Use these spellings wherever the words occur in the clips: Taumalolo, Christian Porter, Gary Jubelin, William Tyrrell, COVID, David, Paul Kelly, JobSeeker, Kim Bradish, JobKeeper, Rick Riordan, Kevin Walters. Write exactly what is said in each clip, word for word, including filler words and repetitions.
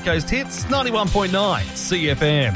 Coast Hits ninety-one point nine C F M.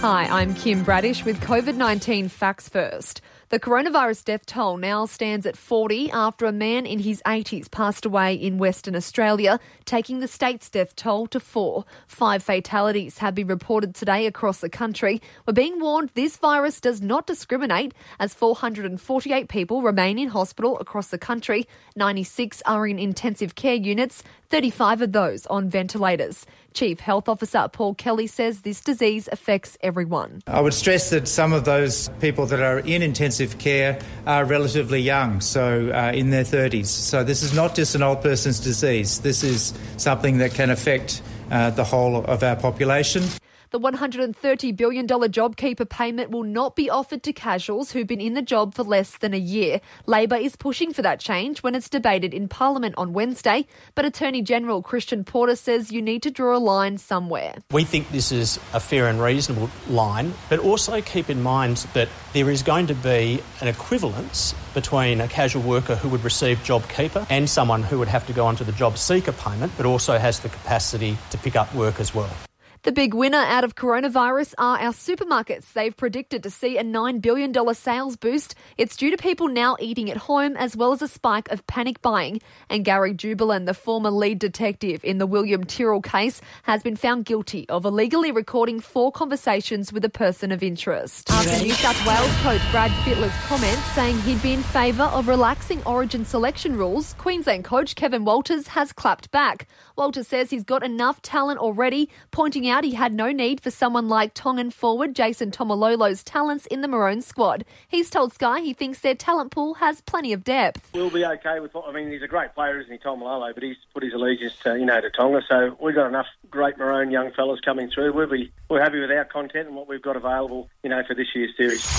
Hi, I'm Kim Bradish with COVID nineteen Facts First. The coronavirus death toll now stands at forty after a man in his eighties passed away in Western Australia, taking the state's death toll to four. Five fatalities have been reported today across the country. We're being warned this virus does not discriminate as four hundred forty-eight people remain in hospital across the country. ninety-six are in intensive care units, thirty-five of those on ventilators. Chief Health Officer Paul Kelly says this disease affects everyone. I would stress that some of those people that are in intensive care are relatively young, so uh, in their thirties. So this is not just an old person's disease. This is something that can affect uh, the whole of our population. The one hundred thirty billion dollars JobKeeper payment will not be offered to casuals who've been in the job for less than a year. Labor is pushing for that change when it's debated in Parliament on Wednesday, but Attorney General Christian Porter says you need to draw a line somewhere. We think this is a fair and reasonable line, but also keep in mind that there is going to be an equivalence between a casual worker who would receive JobKeeper and someone who would have to go onto the JobSeeker payment, but also has the capacity to pick up work as well. The big winner out of coronavirus are our supermarkets. They've predicted to see a nine billion dollars sales boost. It's due to people now eating at home as well as a spike of panic buying. And Gary Jubelin, the former lead detective in the William Tyrrell case, has been found guilty of illegally recording four conversations with a person of interest. After New South Wales coach Brad Fittler's comments saying he'd be in favour of relaxing origin selection rules, Queensland coach Kevin Walters has clapped back. Walters says he's got enough talent already, pointing out out he had no need for someone like Tongan forward Jason Taumalolo's talents in the Maroon squad. He's told Sky he thinks their talent pool has plenty of depth. We'll be okay with what, I mean, he's a great player, isn't he, Taumalolo, but he's put his allegiance to, you know, to Tonga, so we've got enough great Maroon young fellas coming through. We'll be, we're happy with our content and what we've got available, you know, for this year's series.